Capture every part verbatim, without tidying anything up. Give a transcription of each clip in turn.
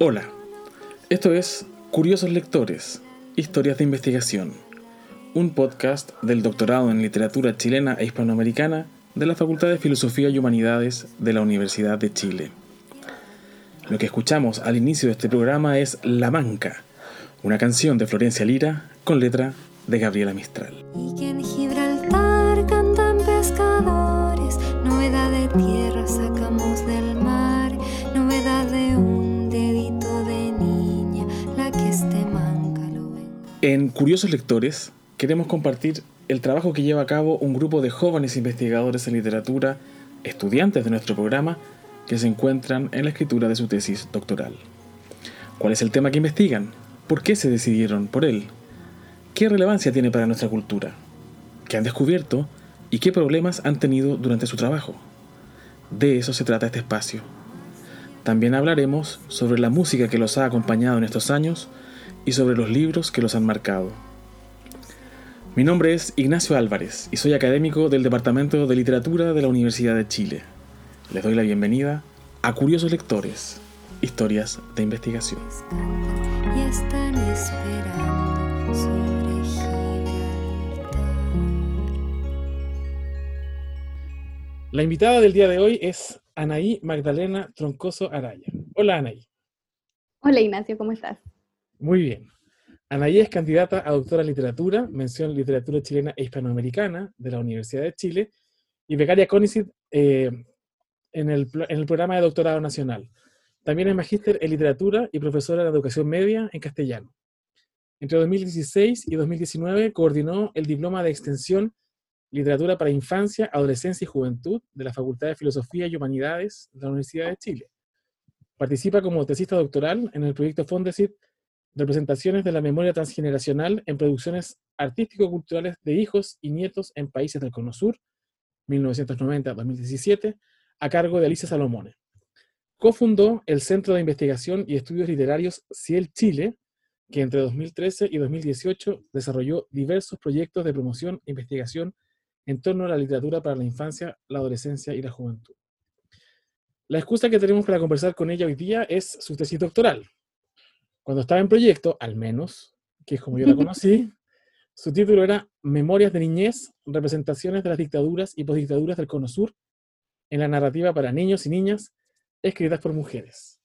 Hola, esto es Curiosos Lectores, Historias de Investigación, un podcast del Doctorado en Literatura Chilena e Hispanoamericana de la Facultad de Filosofía y Humanidades de la Universidad de Chile. Lo que escuchamos al inicio de este programa es La Manca, una canción de Florencia Lira con letra de Gabriela Mistral. Y que en Gibraltar cantan pescadores, novedad de tierra sacamos del mar, novedad de un dedito de niña, la que esté manca lo ven. En Curiosos Lectores queremos compartir el trabajo que lleva a cabo un grupo de jóvenes investigadores en literatura, estudiantes de nuestro programa, que se encuentran en la escritura de su tesis doctoral. ¿Cuál es el tema que investigan? ¿Por qué se decidieron por él? ¿Qué relevancia tiene para nuestra cultura? ¿Qué han descubierto? ¿Y qué problemas han tenido durante su trabajo? De eso se trata este espacio. También hablaremos sobre la música que los ha acompañado en estos años y sobre los libros que los han marcado. Mi nombre es Ignacio Álvarez y soy académico del Departamento de Literatura de la Universidad de Chile. Les doy la bienvenida a Curiosos Lectores, Historias de Investigación. Y están esperando sobre Gibraltar. La invitada del día de hoy es Anaí Magdalena Troncoso Araya. Hola, Anaí. Hola, Ignacio, ¿cómo estás? Muy bien. Anaí es candidata a doctora en literatura, mención literatura chilena e hispanoamericana de la Universidad de Chile y becaria CONICET eh, en, el, en el programa de doctorado nacional. También es magíster en literatura y profesora de educación media en castellano. Entre dos mil dieciséis y dos mil diecinueve coordinó el diploma de extensión Literatura para Infancia, Adolescencia y Juventud de la Facultad de Filosofía y Humanidades de la Universidad de Chile. Participa como tesista doctoral en el proyecto FONDECYT Representaciones de la memoria transgeneracional en producciones artístico-culturales de hijos y nietos en países del Cono Sur, mil novecientos noventa a dos mil diecisiete, a cargo de Alicia Salomone. Cofundó el Centro de Investigación y Estudios Literarios Ciel Chile, que entre dos mil trece y dos mil dieciocho desarrolló diversos proyectos de promoción e investigación en torno a la literatura para la infancia, la adolescencia y la juventud. La excusa que tenemos para conversar con ella hoy día es su tesis doctoral. Cuando estaba en proyecto, al menos, que es como yo la conocí, su título era Memorias de niñez, representaciones de las dictaduras y posdictaduras del Cono Sur en la narrativa para niños y niñas, escritas por mujeres.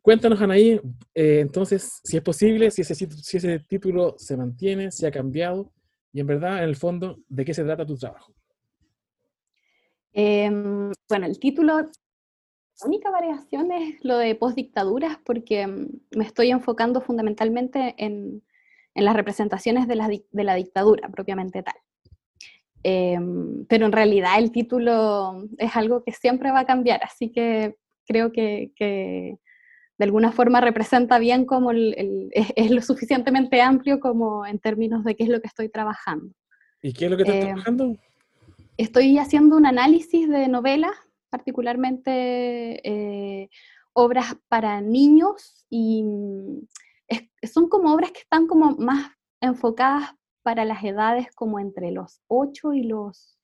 Cuéntanos, Anaí, eh, entonces, si es posible, si ese, si ese título se mantiene, si ha cambiado, y en verdad, en el fondo, ¿de qué se trata tu trabajo? Eh, bueno, el título... La única variación es lo de postdictaduras, porque me estoy enfocando fundamentalmente en, en las representaciones de la, de la dictadura propiamente tal. Eh, pero en realidad el título es algo que siempre va a cambiar, así que creo que, que de alguna forma representa bien como el, el, es, es lo suficientemente amplio como en términos de qué es lo que estoy trabajando. ¿Y qué es lo que estás eh, trabajando? Estoy haciendo un análisis de novelas, particularmente eh, obras para niños, y es, son como obras que están como más enfocadas para las edades como entre los ocho y los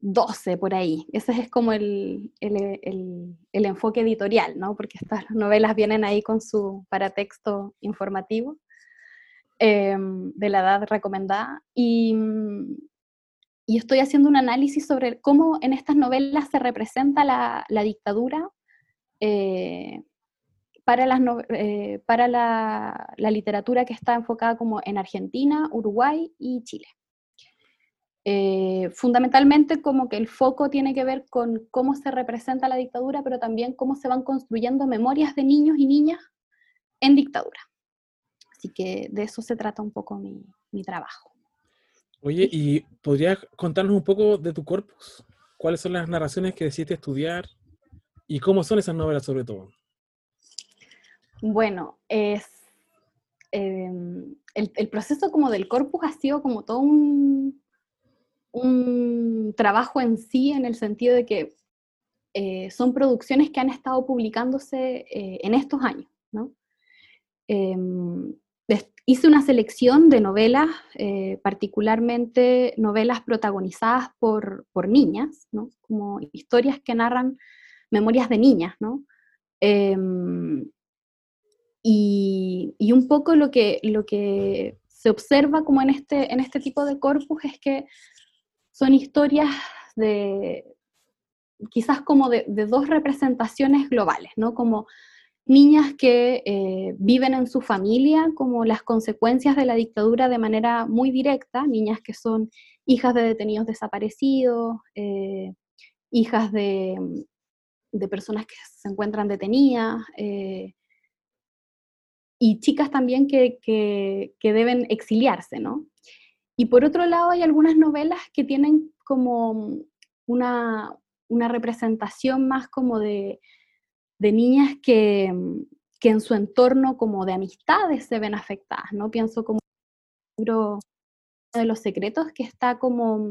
doce, por ahí. Ese es como el, el, el, el enfoque editorial, ¿no? Porque estas novelas vienen ahí con su paratexto informativo eh, de la edad recomendada, y... Y estoy haciendo un análisis sobre cómo en estas novelas se representa la, la dictadura eh, para, las no, eh, para la, la literatura que está enfocada como en Argentina, Uruguay y Chile. Eh, fundamentalmente como que el foco tiene que ver con cómo se representa la dictadura, pero también cómo se van construyendo memorias de niños y niñas en dictadura. Así que de eso se trata un poco mi, mi trabajo. Oye, ¿y podrías contarnos un poco de tu corpus? ¿Cuáles son las narraciones que decidiste estudiar? ¿Y cómo son esas novelas sobre todo? Bueno, es, eh, el, el proceso como del corpus ha sido como todo un, un trabajo en sí, en el sentido de que eh, son producciones que han estado publicándose eh, en estos años, ¿no? Eh, Hice una selección de novelas, eh, particularmente novelas protagonizadas por, por niñas, ¿no? Como historias que narran memorias de niñas, ¿no? Eh, Y, y un poco lo que, lo que se observa como en este, en este tipo de corpus es que son historias de, quizás como de, de dos representaciones globales, ¿no? Como niñas que eh, viven en su familia como las consecuencias de la dictadura de manera muy directa, niñas que son hijas de detenidos desaparecidos, eh, hijas de, de personas que se encuentran detenidas, eh, y chicas también que, que, que deben exiliarse, ¿no? Y por otro lado hay algunas novelas que tienen como una, una representación más como de, de niñas que, que en su entorno como de amistades se ven afectadas, ¿no? Pienso como el libro de los secretos que está como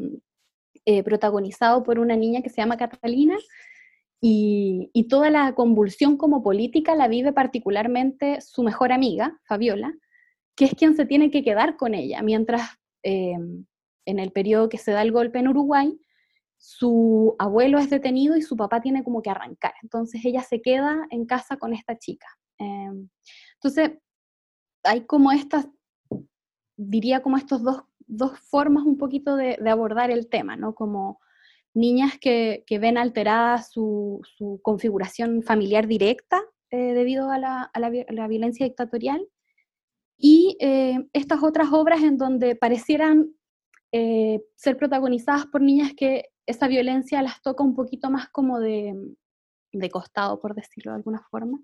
eh, protagonizado por una niña que se llama Catalina, Y, y toda la convulsión como política la vive particularmente su mejor amiga, Fabiola, que es quien se tiene que quedar con ella, mientras eh, en el periodo que se da el golpe en Uruguay, su abuelo es detenido y su papá tiene como que arrancar, entonces ella se queda en casa con esta chica. Eh, entonces hay como estas, diría como estos dos, dos formas un poquito de, de abordar el tema, ¿no? Como niñas que, que ven alterada su, su configuración familiar directa eh, debido a la, a, la, a la violencia dictatorial, y eh, estas otras obras en donde parecieran eh, ser protagonizadas por niñas que esa violencia las toca un poquito más como de, de costado, por decirlo de alguna forma.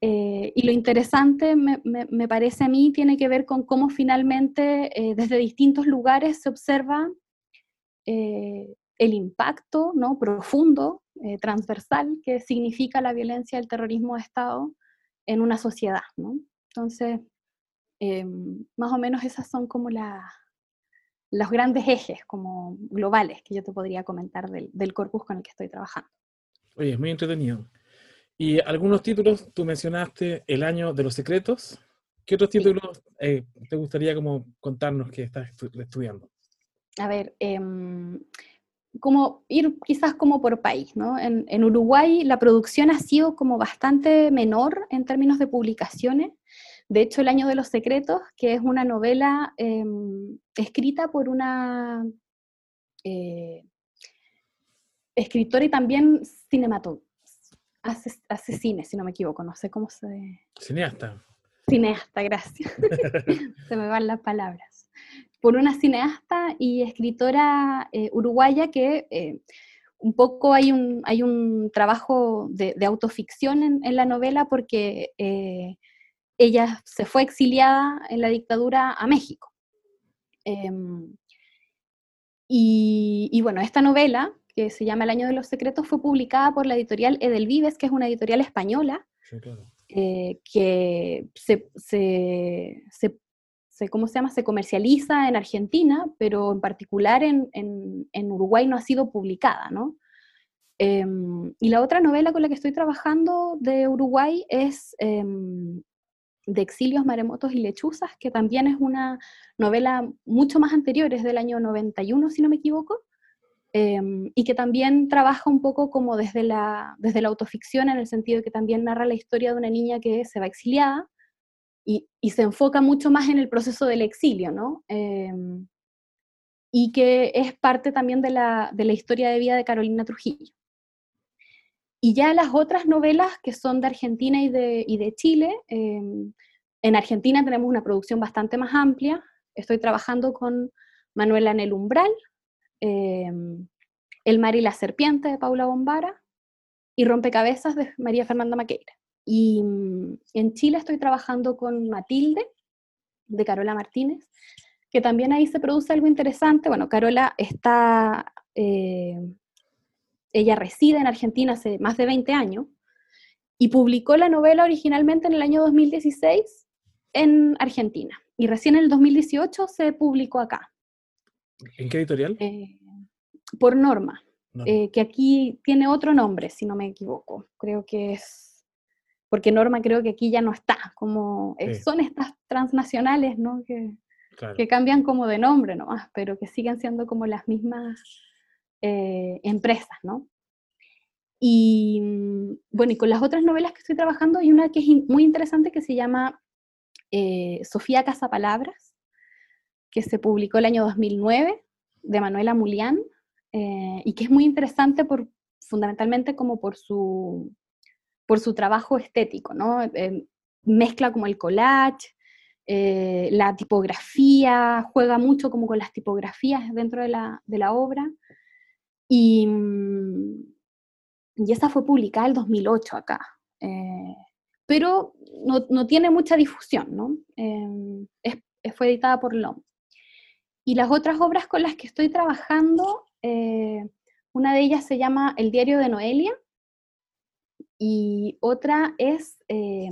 Eh, y lo interesante, me, me, me parece a mí, tiene que ver con cómo finalmente eh, desde distintos lugares se observa eh, el impacto, ¿no? profundo, eh, transversal, que significa la violencia del terrorismo de Estado en una sociedad, ¿no? Entonces, eh, más o menos esas son como la, los grandes ejes como globales que yo te podría comentar del, del corpus con el que estoy trabajando. Oye, es muy entretenido. Y algunos títulos, tú mencionaste El Año de los Secretos. ¿Qué otros títulos eh, te gustaría como contarnos que estás estu- estudiando? A ver... Eh, como ir quizás como por país, ¿no? En, en Uruguay la producción ha sido como bastante menor en términos de publicaciones. De hecho, El Año de los Secretos, que es una novela eh, escrita por una eh, escritora y también cinematógrafa, hace, hace cine, si no me equivoco, no sé cómo se... Cineasta. Cineasta, gracias. Se me van las palabras. Por una cineasta y escritora eh, uruguaya que eh, un poco hay un, hay un trabajo de, de autoficción en, en la novela porque eh, ella se fue exiliada en la dictadura a México. Eh, y, y bueno, esta novela, que se llama El Año de los Secretos, fue publicada por la editorial Edelvives, que es una editorial española, sí, claro. eh, que se... se, se Se, ¿cómo se llama? Se comercializa en Argentina, pero en particular en, en, en Uruguay no ha sido publicada, ¿no? Eh, y la otra novela con la que estoy trabajando de Uruguay es eh, de Exilios, Maremotos y Lechuzas, que también es una novela mucho más anterior, es del año noventa y uno, si no me equivoco, eh, y que también trabaja un poco como desde la, desde la autoficción, en el sentido de que también narra la historia de una niña que se va exiliada, Y, y se enfoca mucho más en el proceso del exilio, ¿no? Eh, y que es parte también de la, de la historia de vida de Carolina Trujillo. Y ya las otras novelas que son de Argentina y de, y de Chile, eh, en Argentina tenemos una producción bastante más amplia, estoy trabajando con Manuela en el umbral, eh, El mar y la serpiente de Paula Bombara, y Rompecabezas de María Fernanda Maqueira. Y en Chile estoy trabajando con Matilde, de Carola Martínez, que también ahí se produce algo interesante. Bueno, Carola está, eh, ella reside en Argentina hace más de veinte años, y publicó la novela originalmente en el año dos mil dieciséis en Argentina, y recién en el dos mil dieciocho se publicó acá. ¿En qué editorial? Eh, por Norma, no. eh, que aquí tiene otro nombre, si no me equivoco, creo que es... porque Norma creo que aquí ya no está, como sí. Son estas transnacionales, ¿no? Que, claro. que cambian como de nombre nomás, pero que siguen siendo como las mismas eh, empresas, ¿no? Y bueno, y con las otras novelas que estoy trabajando hay una que es in, muy interesante que se llama eh, Sofía Casapalabras, que se publicó el año dos mil nueve, de Manuela Mulián, eh, y que es muy interesante por, fundamentalmente como por su, por su trabajo estético, ¿no? Eh, mezcla como el collage, eh, la tipografía, juega mucho como con las tipografías dentro de la, de la obra, y... Y esa fue publicada el dos mil ocho acá, eh, pero no, no tiene mucha difusión, ¿no? Eh, es, fue editada por L O M. Y las otras obras con las que estoy trabajando, eh, una de ellas se llama El diario de Noelia, y otra es eh,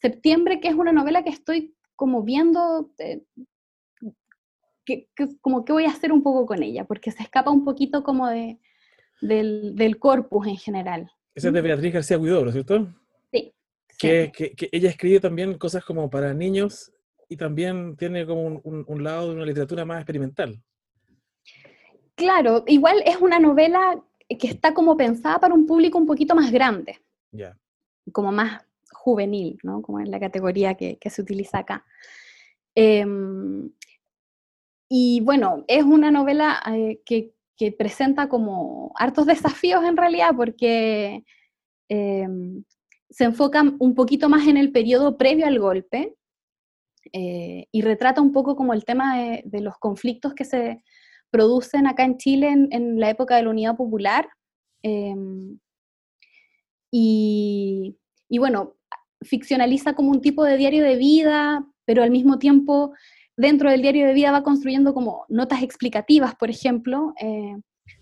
Septiembre, que es una novela que estoy como viendo... Eh, que, que, como qué voy a hacer un poco con ella, porque se escapa un poquito como de... Del, del corpus en general. Esa es de Beatriz García Huidobro, ¿no es cierto? Sí. Que, sí. Que, que ella escribe también cosas como para niños y también tiene como un, un, un lado de una literatura más experimental. Claro, igual es una novela que está como pensada para un público un poquito más grande. Ya. Yeah. Como más juvenil, ¿no? Como en la categoría que, que se utiliza acá. Eh, y bueno, es una novela eh, que que presenta como hartos desafíos en realidad, porque eh, se enfocan un poquito más en el periodo previo al golpe, eh, y retrata un poco como el tema de, de los conflictos que se producen acá en Chile en, en la época de la Unidad Popular, eh, y, y bueno, ficcionaliza como un tipo de diario de vida, pero al mismo tiempo... Dentro del diario de vida va construyendo como notas explicativas, por ejemplo, eh,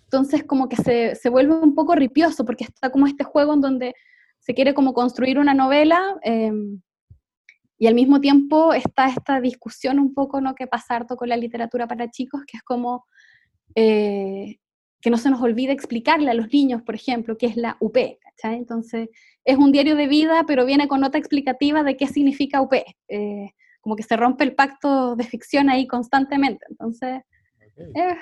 entonces como que se, se vuelve un poco ripioso, porque está como este juego en donde se quiere como construir una novela, eh, y al mismo tiempo está esta discusión un poco, ¿no?, que pasa harto con la literatura para chicos, que es como eh, que no se nos olvide explicarle a los niños, por ejemplo, qué es la U P, ¿cachai? Entonces es un diario de vida, pero viene con nota explicativa de qué significa U P, eh, como que se rompe el pacto de ficción ahí constantemente, entonces okay. Es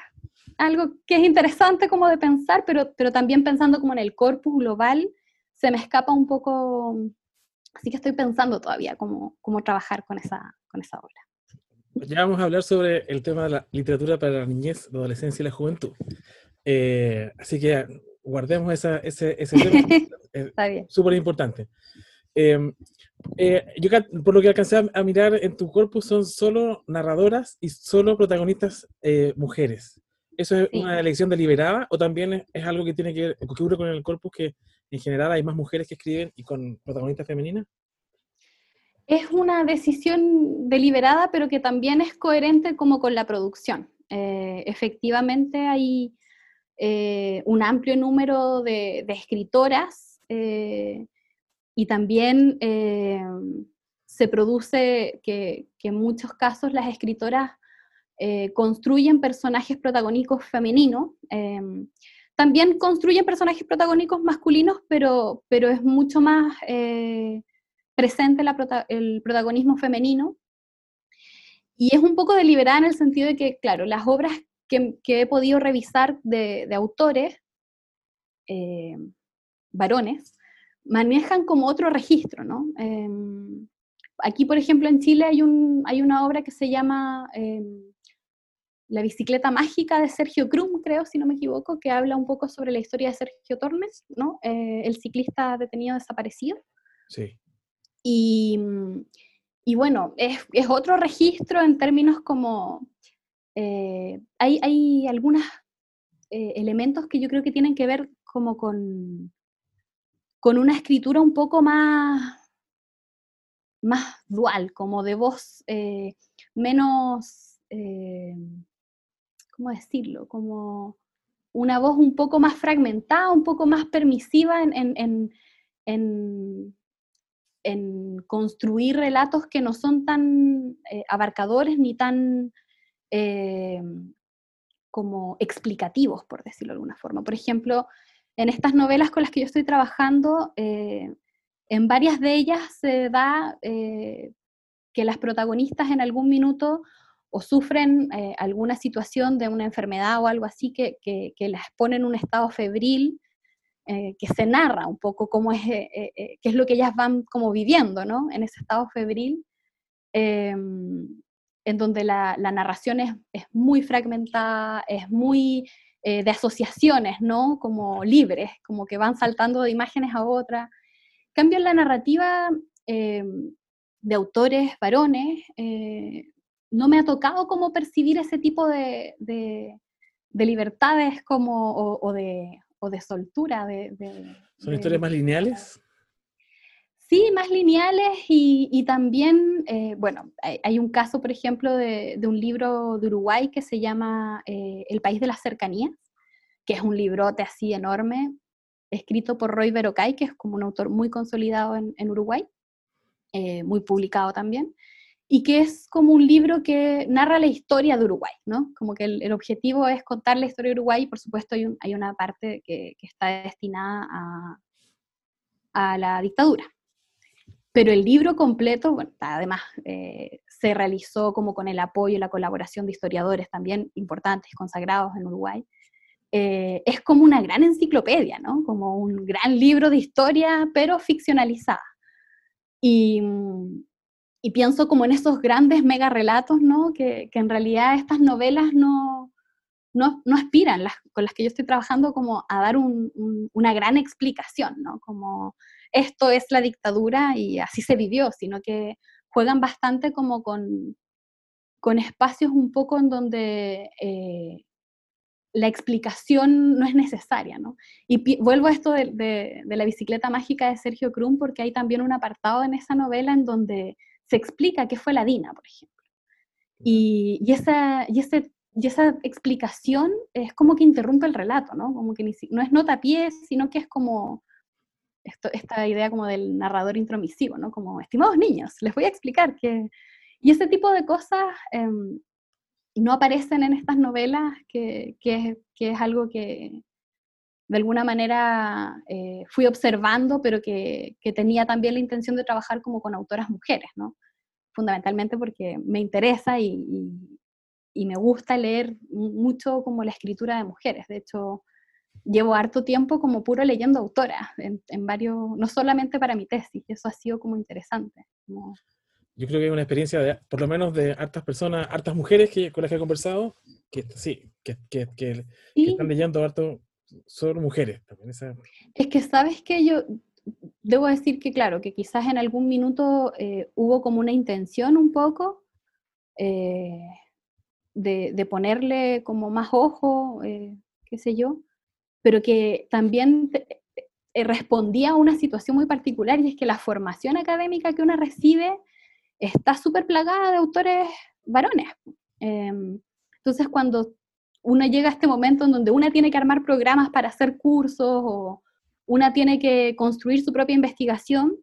algo que es interesante como de pensar, pero, pero también pensando como en el corpus global, se me escapa un poco, así que estoy pensando todavía cómo, cómo trabajar con esa, con esa obra. Ya vamos a hablar sobre el tema de la literatura para la niñez, la adolescencia y la juventud, eh, así que guardemos esa, ese, ese tema, está bien. Súper importante. Eh, eh, yo por lo que alcancé a, a mirar en tu corpus son solo narradoras y solo protagonistas eh, mujeres. ¿Eso es sí. una elección deliberada o también es, es algo que tiene que ver que ocurre con el corpus, que en general hay más mujeres que escriben y con protagonistas femeninas? Es una decisión deliberada, pero que también es coherente como con la producción. Eh, efectivamente hay eh, un amplio número de, de escritoras, eh, y también eh, se produce que, que en muchos casos las escritoras eh, construyen personajes protagónicos femeninos, eh, también construyen personajes protagónicos masculinos, pero, pero es mucho más eh, presente la prota- el protagonismo femenino, y es un poco deliberada en el sentido de que, claro, las obras que, que he podido revisar de, de autores, eh, varones, manejan como otro registro, ¿no? Eh, aquí, por ejemplo, en Chile hay, un, hay una obra que se llama eh, La bicicleta mágica, de Sergio Krum, creo, si no me equivoco, que habla un poco sobre la historia de Sergio Tormes, ¿no? Eh, el ciclista detenido desaparecido. Sí. Y, y bueno, es, es otro registro en términos como... Eh, hay, hay algunos eh, elementos que yo creo que tienen que ver como con... con una escritura un poco más, más dual, como de voz eh, menos, eh, ¿cómo decirlo? Como una voz un poco más fragmentada, un poco más permisiva en, en, en, en, en construir relatos que no son tan eh, abarcadores ni tan eh, como explicativos, por decirlo de alguna forma. Por ejemplo, en estas novelas con las que yo estoy trabajando, eh, en varias de ellas se da eh, que las protagonistas en algún minuto o sufren eh, alguna situación de una enfermedad o algo así que, que, que las pone en un estado febril, eh, que se narra un poco cómo es, eh, eh, qué es lo que ellas van como viviendo, ¿no? En ese estado febril, eh, en donde la, la narración es, es muy fragmentada, es muy eh, de asociaciones, ¿no? Como libres, como que van saltando de imágenes a otras. Cambio en la narrativa eh, de autores varones, eh, no me ha tocado como percibir ese tipo de, de, de libertades como, o, o, de, o de soltura. De, de, ¿Son de, historias más lineales? Sí, más lineales y, y también, eh, bueno, hay, hay un caso, por ejemplo, de, de un libro de Uruguay que se llama eh, El país de las cercanías, que es un librote así enorme, escrito por Roy Berocay, que es como un autor muy consolidado en, en Uruguay, eh, muy publicado también, y que es como un libro que narra la historia de Uruguay, ¿no? Como que el, el objetivo es contar la historia de Uruguay, y por supuesto hay, un, hay una parte que, que está destinada a, a la dictadura. Pero el libro completo, bueno, además eh, se realizó como con el apoyo y la colaboración de historiadores también importantes, consagrados en Uruguay. Eh, es como una gran enciclopedia, ¿no? Como un gran libro de historia, pero ficcionalizada. Y, y pienso como en esos grandes mega relatos, ¿no? Que, que en realidad estas novelas no, no, no aspiran, las, con las que yo estoy trabajando, como a dar un, un, una gran explicación, ¿no? Como esto es la dictadura y así se vivió, sino que juegan bastante como con, con espacios un poco en donde... Eh, la explicación no es necesaria, ¿no? Y vuelvo a esto de, de, de la bicicleta mágica de Sergio Krum, porque hay también un apartado en esa novela en donde se explica qué fue la DINA, por ejemplo. Y, y, esa, y, ese, y esa explicación es como que interrumpe el relato, ¿no? Como que ni, no es notapié, sino que es como esto, esta idea como del narrador intromisivo, ¿no? Como, estimados niños, les voy a explicar que... Y ese tipo de cosas... Eh, y no aparecen en estas novelas, que, que, es, que es algo que de alguna manera eh, fui observando, pero que, que tenía también la intención de trabajar como con autoras mujeres, ¿no? Fundamentalmente porque me interesa y, y, y me gusta leer mucho como la escritura de mujeres. De hecho, llevo harto tiempo como puro leyendo autoras, en, en varios, no solamente para mi tesis, eso ha sido como interesante, como... Yo creo que es una experiencia, de, por lo menos de hartas personas, hartas mujeres que, con las que he conversado, que sí, que, que, que, que sí. Están leyendo harto sobre mujeres también. Esa... Es que sabes que yo, debo decir que claro, que quizás en algún minuto eh, hubo como una intención un poco eh, de, de ponerle como más ojo, eh, qué sé yo, pero que también... Te, eh, respondía a una situación muy particular, y es que la formación académica que uno recibe está súper plagada de autores varones. Eh, entonces cuando uno llega a este momento en donde una tiene que armar programas para hacer cursos, o una tiene que construir su propia investigación,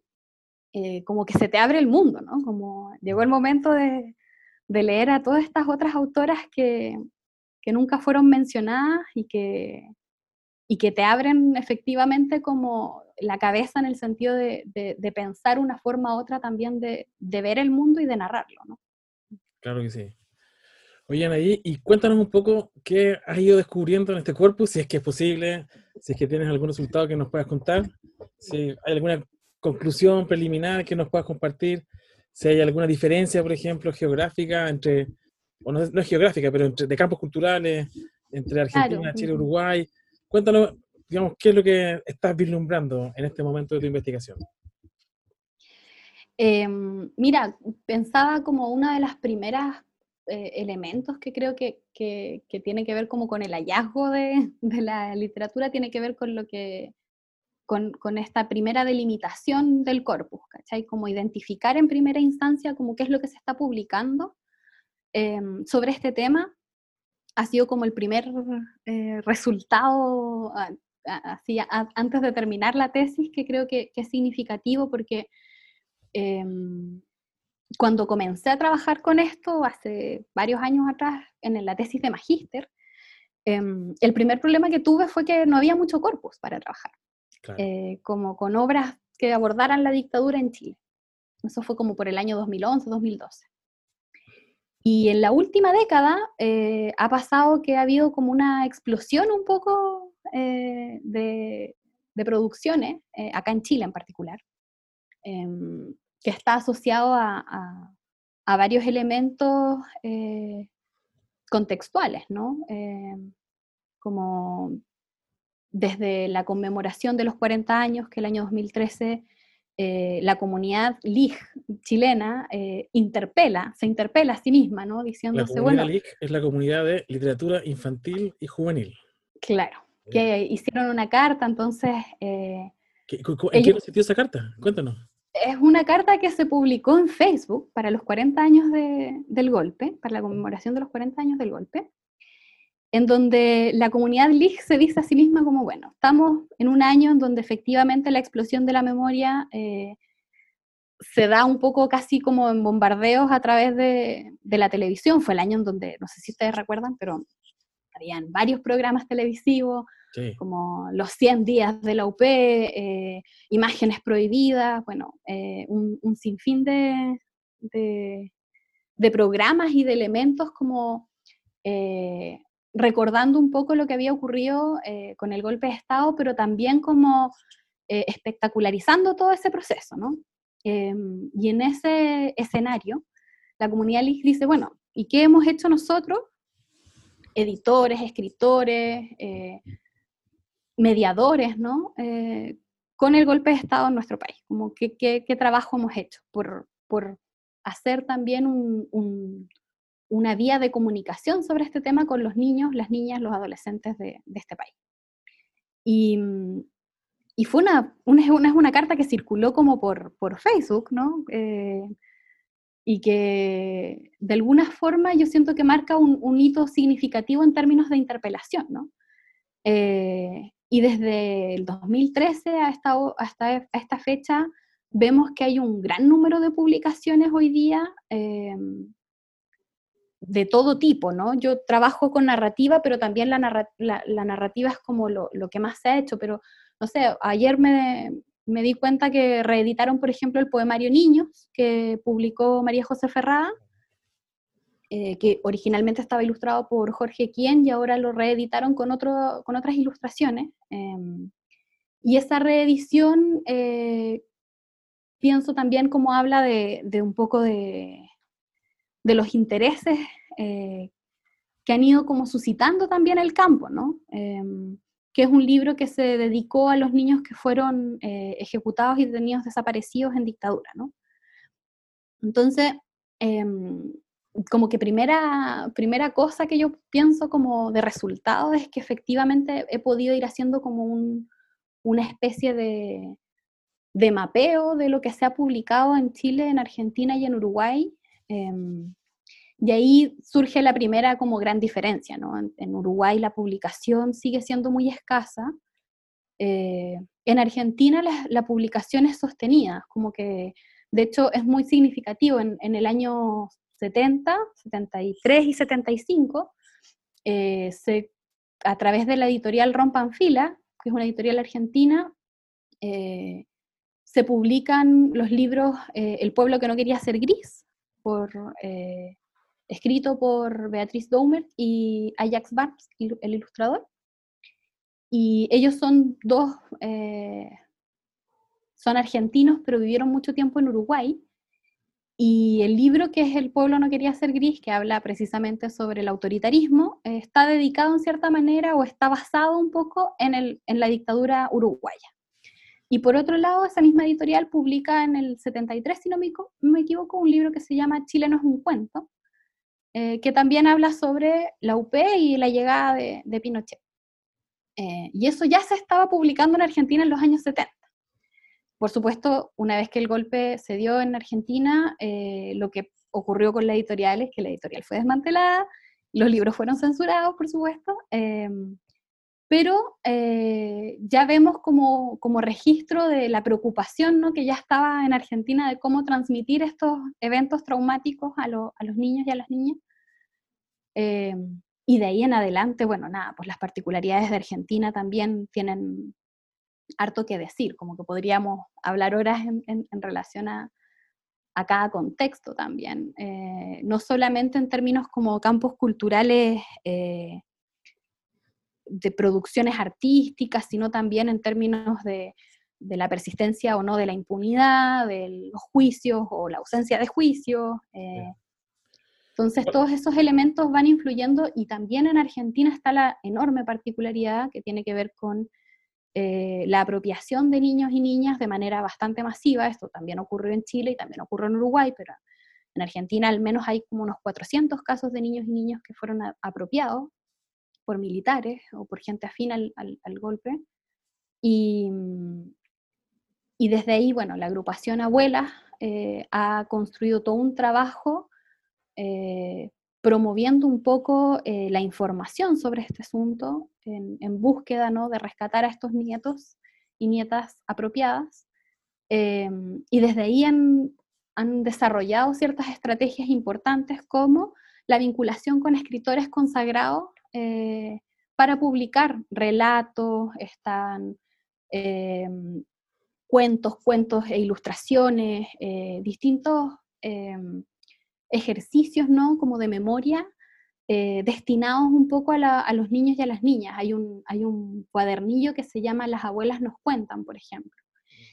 eh, como que se te abre el mundo, ¿no? Como llegó el momento de, de leer a todas estas otras autoras que, que nunca fueron mencionadas, y que, y que te abren efectivamente como... la cabeza en el sentido de, de, de pensar una forma u otra también de, de ver el mundo y de narrarlo, ¿no? Claro que sí. Oye, Anaí, y cuéntanos un poco qué has ido descubriendo en este cuerpo, si es que es posible, si es que tienes algún resultado que nos puedas contar, si hay alguna conclusión preliminar que nos puedas compartir, si hay alguna diferencia, por ejemplo, geográfica entre, o no, no es geográfica, pero entre, de campos culturales, entre Argentina, claro. Chile, Uruguay. Cuéntanos, digamos, ¿qué es lo que estás vislumbrando en este momento de tu investigación? Eh, mira, pensaba como uno de los primeros eh, elementos que creo que, que, que tiene que ver como con el hallazgo de, de la literatura, tiene que ver con lo que, con, con esta primera delimitación del corpus, ¿cachai? Como identificar en primera instancia como qué es lo que se está publicando eh, sobre este tema, ha sido como el primer eh, resultado... así antes de terminar la tesis, que creo que, que es significativo, porque eh, cuando comencé a trabajar con esto hace varios años atrás en la tesis de magíster, eh, el primer problema que tuve fue que no había mucho corpus para trabajar, claro. eh, como con obras que abordaran la dictadura en Chile. Eso fue como por el año dos mil once, dos mil doce. Y en la última década eh, ha pasado que ha habido como una explosión un poco eh, de, de producciones, eh, acá en Chile en particular, eh, que está asociado a, a, a varios elementos eh, contextuales, ¿no? Eh, como desde la conmemoración de los cuarenta años, que el año dos mil trece eh, la comunidad L I G chilena eh, interpela, se interpela a sí misma, ¿no? Diciéndose, la comunidad bueno, L I G es la comunidad de literatura infantil y juvenil. Claro, eh. que hicieron una carta, entonces... Eh, ¿En ellos, qué consistió esa carta? Cuéntanos. Es una carta que se publicó en Facebook para los cuarenta años de, del golpe, para la conmemoración de los cuarenta años del golpe, en donde la comunidad L I G se dice a sí misma como, bueno, estamos en un año en donde efectivamente la explosión de la memoria eh, se da un poco casi como en bombardeos a través de, de la televisión. Fue el año en donde, no sé si ustedes recuerdan, pero habían varios programas televisivos, sí, como los cien días de la U P, eh, imágenes prohibidas, bueno, eh, un, un sinfín de, de, de programas y de elementos como... Eh, recordando un poco lo que había ocurrido eh, con el golpe de Estado, pero también como eh, espectacularizando todo ese proceso, ¿no? Eh, y en ese escenario, la comunidad L I G dice, bueno, ¿y qué hemos hecho nosotros? Editores, escritores, eh, mediadores, ¿no? Eh, con el golpe de Estado en nuestro país. Como que, que, ¿qué trabajo hemos hecho? Por, por hacer también un... un una vía de comunicación sobre este tema con los niños, las niñas, los adolescentes de, de este país. Y, y fue una, una, una, una carta que circuló como por, por Facebook, ¿no? Eh, y que de alguna forma yo siento que marca un, un hito significativo en términos de interpelación, ¿no? Eh, y desde el dos mil trece hasta, hasta a esta fecha vemos que hay un gran número de publicaciones hoy día, eh, de todo tipo, ¿no? Yo trabajo con narrativa, pero también la, narra- la, la narrativa es como lo, lo que más se ha hecho, pero, no sé, ayer me, me di cuenta que reeditaron, por ejemplo, el poemario Niños, que publicó María José Ferrada, eh, que originalmente estaba ilustrado por Jorge Quien, y ahora lo reeditaron con, otro, con otras ilustraciones. Eh, y esa reedición, eh, pienso también como habla de, de un poco de... de los intereses eh, que han ido como suscitando también el campo, ¿no? Eh, que es un libro que se dedicó a los niños que fueron eh, ejecutados y detenidos desaparecidos en dictadura, ¿no? Entonces, eh, como que primera, primera cosa que yo pienso como de resultado es que efectivamente he podido ir haciendo como un, una especie de, de mapeo de lo que se ha publicado en Chile, en Argentina y en Uruguay. Eh, y ahí surge la primera como gran diferencia, ¿no? En, en Uruguay la publicación sigue siendo muy escasa, eh, en Argentina la, la publicación es sostenida, como que de hecho es muy significativo, en, en el año setenta, setenta y tres y setenta y cinco, eh, se, a través de la editorial Rompan Fila, que es una editorial argentina, eh, se publican los libros eh, El pueblo que no quería ser gris, por, eh, escrito por Beatriz Doumer y Ajax Barnes, el ilustrador, y ellos son dos, eh, son argentinos, pero vivieron mucho tiempo en Uruguay, y el libro que es El pueblo no quería ser gris, que habla precisamente sobre el autoritarismo, eh, está dedicado en cierta manera, o está basado un poco en, el, en la dictadura uruguaya. Y por otro lado, esa misma editorial publica en el setenta y tres, si no me, me equivoco, un libro que se llama Chile no es un cuento, eh, que también habla sobre la U P y la llegada de, de Pinochet. Eh, y eso ya se estaba publicando en Argentina en los años setenta. Por supuesto, una vez que el golpe se dio en Argentina, eh, lo que ocurrió con la editorial es que la editorial fue desmantelada, los libros fueron censurados, por supuesto, eh, pero eh, ya vemos como, como registro de la preocupación, ¿no? Que ya estaba en Argentina de cómo transmitir estos eventos traumáticos a, lo, a los niños y a las niñas. Eh, y de ahí en adelante, bueno, nada, pues las particularidades de Argentina también tienen harto que decir, como que podríamos hablar horas en, en, en relación a, a cada contexto también. Eh, no solamente en términos como campos culturales, eh, de producciones artísticas, sino también en términos de, de la persistencia o no de la impunidad, de los juicios o la ausencia de juicios. Eh, entonces todos esos elementos van influyendo, y también en Argentina está la enorme particularidad que tiene que ver con eh, la apropiación de niños y niñas de manera bastante masiva. Esto también ocurrió en Chile y también ocurrió en Uruguay, pero en Argentina al menos hay como unos cuatrocientos casos de niños y niñas que fueron a, apropiados por militares o por gente afín al, al, al golpe, y, y desde ahí, bueno, la agrupación Abuelas eh, ha construido todo un trabajo eh, promoviendo un poco eh, la información sobre este asunto, en, en búsqueda, ¿no?, de rescatar a estos nietos y nietas apropiadas, eh, y desde ahí han... han desarrollado ciertas estrategias importantes como la vinculación con escritores consagrados eh, para publicar relatos, están eh, cuentos, cuentos e ilustraciones, eh, distintos eh, ejercicios, ¿no?, como de memoria, eh, destinados un poco a, la, a los niños y a las niñas. Hay un, hay un cuadernillo que se llama Las Abuelas Nos Cuentan, por ejemplo,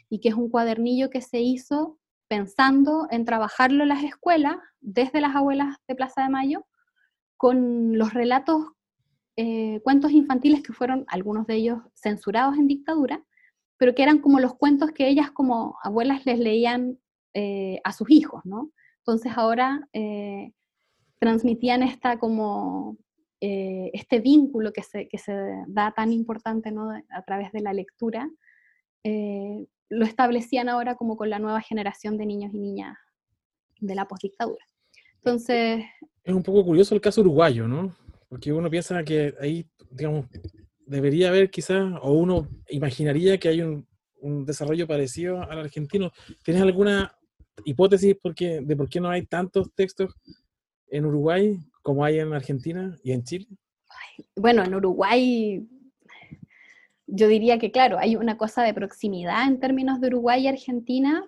y que es un cuadernillo que se hizo pensando en trabajarlo en las escuelas, desde las abuelas de Plaza de Mayo, con los relatos, eh, cuentos infantiles que fueron, algunos de ellos, censurados en dictadura, pero que eran como los cuentos que ellas como abuelas les leían eh, a sus hijos, ¿no? Entonces ahora eh, transmitían esta como, eh, este vínculo que se, que se da tan importante, ¿no?, a través de la lectura, eh, lo establecían ahora como con la nueva generación de niños y niñas de la postdictadura. Entonces... Es un poco curioso el caso uruguayo, ¿no? Porque uno piensa que ahí, digamos, debería haber quizás, o uno imaginaría que hay un, un desarrollo parecido al argentino. ¿Tienes alguna hipótesis porque, de por qué no hay tantos textos en Uruguay como hay en Argentina y en Chile? Ay, bueno, en Uruguay... yo diría que, claro, hay una cosa de proximidad en términos de Uruguay y Argentina,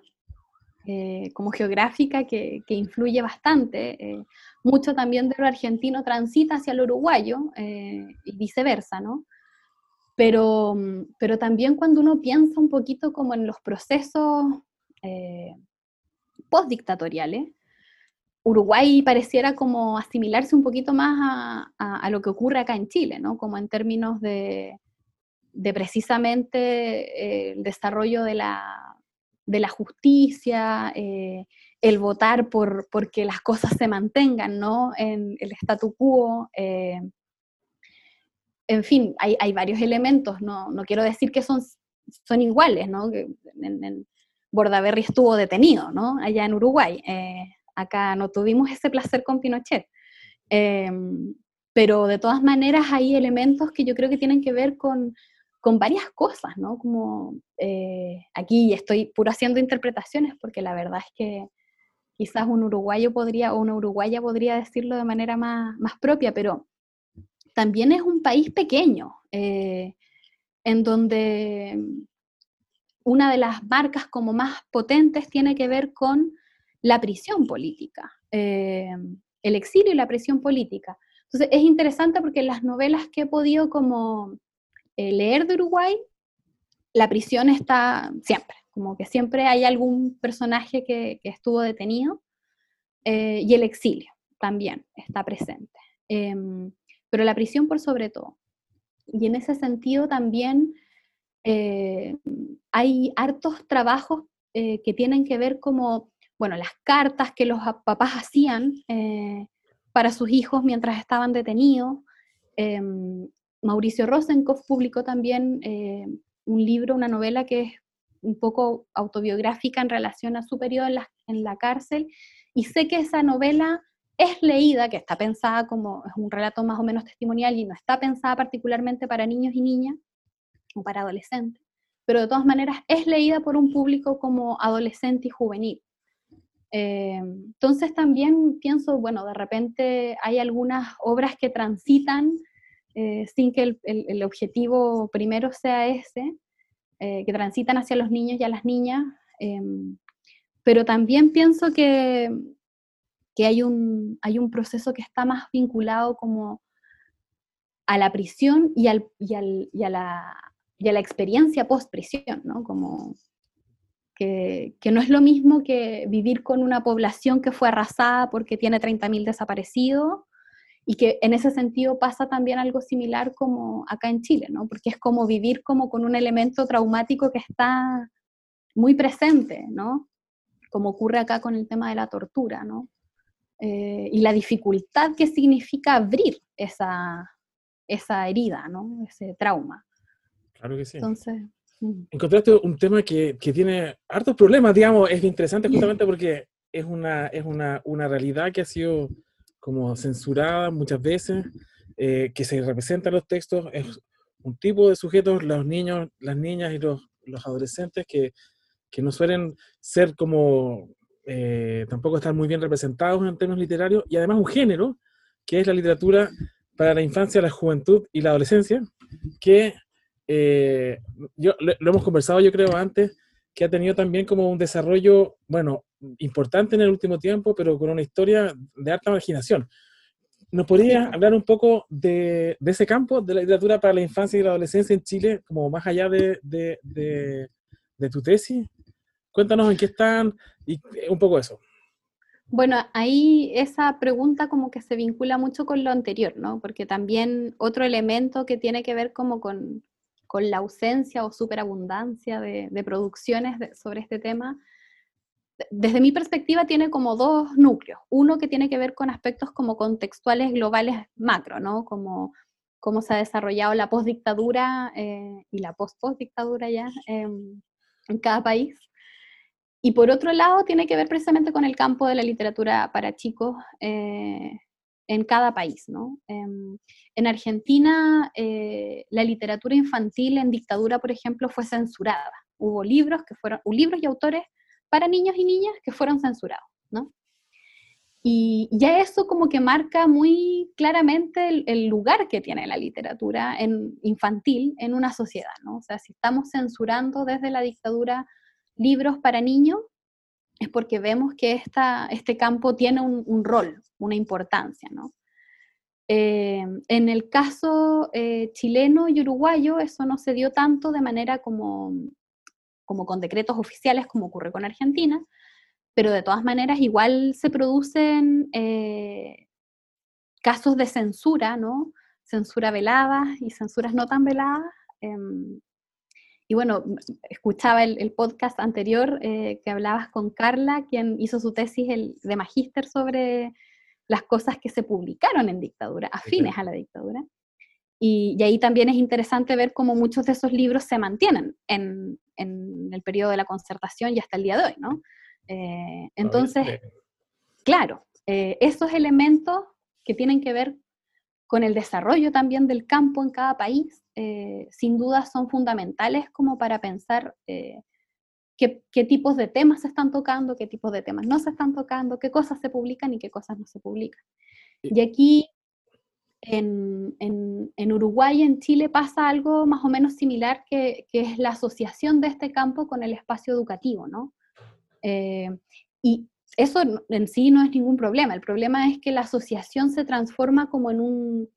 eh, como geográfica, que, que influye bastante. Eh, mucho también de lo argentino transita hacia lo uruguayo, eh, y viceversa, ¿no? Pero, pero también cuando uno piensa un poquito como en los procesos eh, postdictatoriales, Uruguay pareciera como asimilarse un poquito más a, a, a lo que ocurre acá en Chile, ¿no? Como en términos de... de precisamente eh, el desarrollo de la, de la justicia, eh, el votar por, porque las cosas se mantengan, ¿no?, en el statu quo. Eh, en fin, hay, hay varios elementos, ¿no? No quiero decir que son, son iguales, ¿no? Que en, en Bordaberry estuvo detenido, ¿no?, allá en Uruguay. Eh, acá no tuvimos ese placer con Pinochet. Eh, pero de todas maneras hay elementos que yo creo que tienen que ver con... con varias cosas, ¿no? Como eh, aquí estoy puro haciendo interpretaciones, porque la verdad es que quizás un uruguayo podría, o una uruguaya podría decirlo de manera más, más propia, pero también es un país pequeño, eh, en donde una de las marcas como más potentes tiene que ver con la prisión política, eh, el exilio y la prisión política. Entonces es interesante porque las novelas que he podido como... leer de Uruguay, la prisión está siempre, como que siempre hay algún personaje que, que estuvo detenido, eh, y el exilio también está presente, eh, pero la prisión por sobre todo. Y en ese sentido también eh, hay hartos trabajos eh, que tienen que ver como, bueno, las cartas que los papás hacían eh, para sus hijos mientras estaban detenidos. eh, Mauricio Rosenkopf publicó también eh, un libro, una novela que es un poco autobiográfica en relación a su periodo en la, en la cárcel, y sé que esa novela es leída, que está pensada como, es un relato más o menos testimonial y no está pensada particularmente para niños y niñas, o para adolescentes, pero de todas maneras es leída por un público como adolescente y juvenil. Eh, entonces también pienso, bueno, de repente hay algunas obras que transitan Eh, sin que el, el, el objetivo primero sea ese, eh, que transitan hacia los niños y a las niñas, eh, pero también pienso que, que hay, un, hay un proceso que está más vinculado como a la prisión y, al, y, al, y, a, la, y a la experiencia post-prisión, ¿no? Como que, que no es lo mismo que vivir con una población que fue arrasada porque tiene treinta mil desaparecidos, y que en ese sentido pasa también algo similar como acá en Chile, ¿no? Porque es como vivir como con un elemento traumático que está muy presente, ¿no? Como ocurre acá con el tema de la tortura, ¿no? Eh, y la dificultad que significa abrir esa, esa herida, ¿no? Ese trauma. Claro que sí. Entonces, mm. encontraste un tema que, que tiene hartos problemas, digamos, es interesante justamente porque es una, es una, una realidad que ha sido como censurada muchas veces, eh, que se representan los textos, es un tipo de sujetos, los niños, las niñas y los, los adolescentes que, que no suelen ser como, eh, tampoco están muy bien representados en términos literarios, y además un género, que es la literatura para la infancia, la juventud y la adolescencia, que eh, yo, lo, lo hemos conversado yo creo antes, que ha tenido también como un desarrollo, bueno, importante en el último tiempo, pero con una historia de harta marginación. ¿Nos podrías hablar un poco de, de ese campo, de la literatura para la infancia y la adolescencia en Chile, como más allá de, de, de, de tu tesis? Cuéntanos en qué están, y un poco eso. Bueno, ahí esa pregunta como que se vincula mucho con lo anterior, ¿no? Porque también otro elemento que tiene que ver como con, con la ausencia o superabundancia de, de producciones de, sobre este tema, desde mi perspectiva tiene como dos núcleos. Uno que tiene que ver con aspectos como contextuales, globales, macro, ¿no? Como cómo se ha desarrollado la postdictadura eh, y la post-postdictadura ya eh, en cada país. Y por otro lado tiene que ver precisamente con el campo de la literatura para chicos eh, en cada país, ¿no? Eh, en Argentina eh, la literatura infantil en dictadura, por ejemplo, fue censurada. Hubo libros que fueron, libros y autores para niños y niñas que fueron censurados, ¿no? Y ya eso como que marca muy claramente el, el lugar que tiene la literatura en, infantil en una sociedad, ¿no? O sea, si estamos censurando desde la dictadura libros para niños, es porque vemos que esta, este campo tiene un, un rol, una importancia, ¿no? Eh, en el caso eh, chileno y uruguayo, eso no se dio tanto de manera como... como con decretos oficiales, como ocurre con Argentina, pero de todas maneras igual se producen eh, casos de censura, ¿no? Censura velada y censuras no tan veladas. Eh, y bueno, escuchaba el, el podcast anterior eh, que hablabas con Carla, quien hizo su tesis el, de magíster sobre las cosas que se publicaron en dictadura, afines a la dictadura. Y, y ahí también es interesante ver cómo muchos de esos libros se mantienen en, en el periodo de la Concertación y hasta el día de hoy, ¿no? Eh, entonces, Obviamente. claro, eh, esos elementos que tienen que ver con el desarrollo también del campo en cada país, eh, sin duda son fundamentales como para pensar eh, qué, qué tipos de temas se están tocando, qué tipos de temas no se están tocando, qué cosas se publican y qué cosas no se publican. Y aquí... En, en, en Uruguay y en Chile pasa algo más o menos similar que, que es la asociación de este campo con el espacio educativo, ¿no? Eh, y eso en sí no es ningún problema, el problema es que la asociación se transforma como en, un,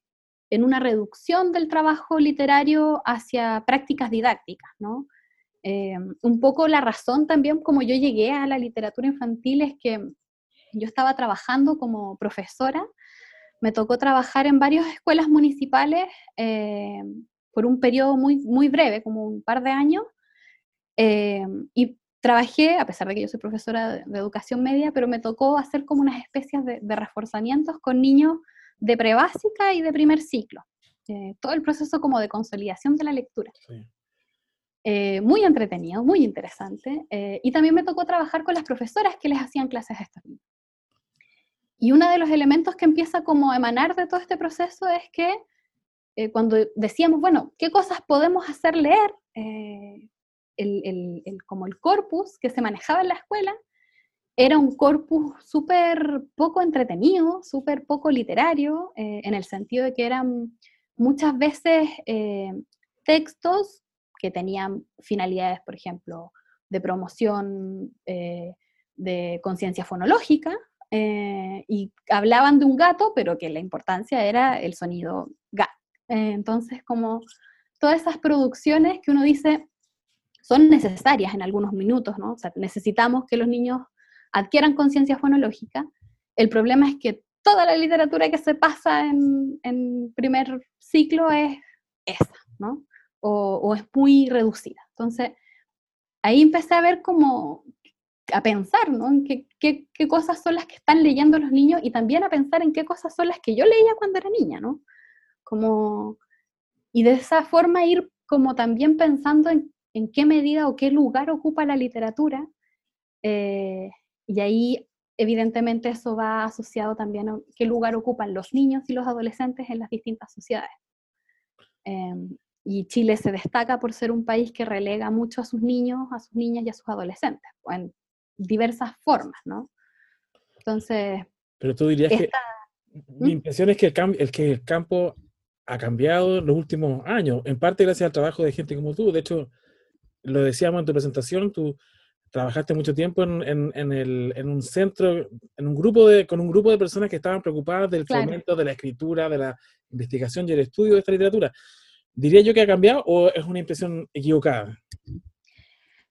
en una reducción del trabajo literario hacia prácticas didácticas, ¿no? Eh, un poco la razón también como yo llegué a la literatura infantil es que yo estaba trabajando como profesora. Me tocó trabajar en varias escuelas municipales eh, por un periodo muy, muy breve, como un par de años, eh, y trabajé, a pesar de que yo soy profesora de, de educación media, pero me tocó hacer como unas especies de, de reforzamientos con niños de prebásica y de primer ciclo. Eh, todo el proceso como de consolidación de la lectura. Sí. Eh, muy entretenido, muy interesante, eh, y también me tocó trabajar con las profesoras que les hacían clases a estos niños. Y uno de los elementos que empieza como a emanar de todo este proceso es que eh, cuando decíamos, bueno, ¿qué cosas podemos hacer leer? Eh, el, el, el, como el corpus que se manejaba en la escuela, era un corpus súper poco entretenido, súper poco literario, eh, en el sentido de que eran muchas veces eh, textos que tenían finalidades, por ejemplo, de promoción eh, de conciencia fonológica, Eh, y hablaban de un gato, pero que la importancia era el sonido ga. Eh, entonces, como todas esas producciones que uno dice son necesarias en algunos minutos, ¿no? O sea, necesitamos que los niños adquieran conciencia fonológica. El problema es que toda la literatura que se pasa en, en primer ciclo es esa, ¿no? O, o es muy reducida. Entonces, ahí empecé a ver como, a pensar, ¿no? En qué, qué, qué cosas son las que están leyendo los niños, y también a pensar en qué cosas son las que yo leía cuando era niña, ¿no? Como, y de esa forma ir como también pensando en, en qué medida o qué lugar ocupa la literatura, eh, y ahí evidentemente eso va asociado también a qué lugar ocupan los niños y los adolescentes en las distintas sociedades. Eh, y Chile se destaca por ser un país que relega mucho a sus niños, a sus niñas y a sus adolescentes, en diversas formas, ¿no? Entonces... Pero tú dirías esta... que... ¿Mm? Mi impresión es que el, cam- el que el campo ha cambiado en los últimos años, en parte gracias al trabajo de gente como tú. De hecho, lo decíamos en tu presentación, tú trabajaste mucho tiempo en, en, en, el, en un centro, en un grupo de, con un grupo de personas que estaban preocupadas del claro. fomento, de la escritura, de la investigación y el estudio de esta literatura. ¿Diría yo que ha cambiado o es una impresión equivocada?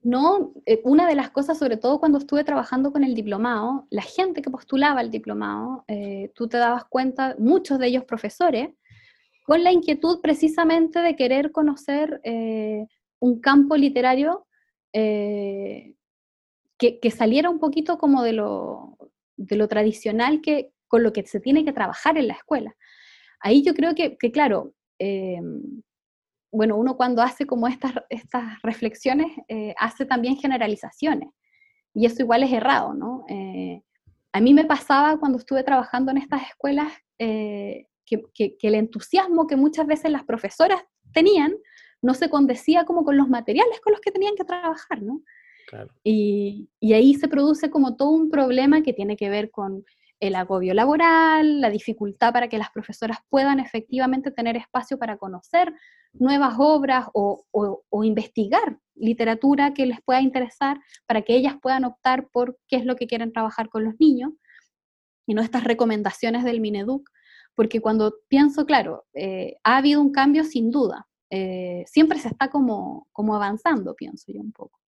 No, eh, una de las cosas, sobre todo cuando estuve trabajando con el diplomado, la gente que postulaba el diplomado, eh, tú te dabas cuenta, muchos de ellos profesores, con la inquietud precisamente de querer conocer eh, un campo literario eh, que, que saliera un poquito como de lo, de lo tradicional que, con lo que se tiene que trabajar en la escuela. Ahí yo creo que, que claro, eh, bueno, uno cuando hace como estas, estas reflexiones, eh, hace también generalizaciones, y eso igual es errado, ¿no? Eh, a mí me pasaba cuando estuve trabajando en estas escuelas, eh, que, que, que el entusiasmo que muchas veces las profesoras tenían, no se condecía como con los materiales con los que tenían que trabajar, ¿no? Claro. Y, y ahí se produce como todo un problema que tiene que ver con el agobio laboral, la dificultad para que las profesoras puedan efectivamente tener espacio para conocer nuevas obras o, o, o investigar literatura que les pueda interesar, para que ellas puedan optar por qué es lo que quieren trabajar con los niños, y no estas recomendaciones del Mineduc, porque cuando pienso, claro, eh, ha habido un cambio sin duda, eh, siempre se está como, como avanzando, pienso yo un poco,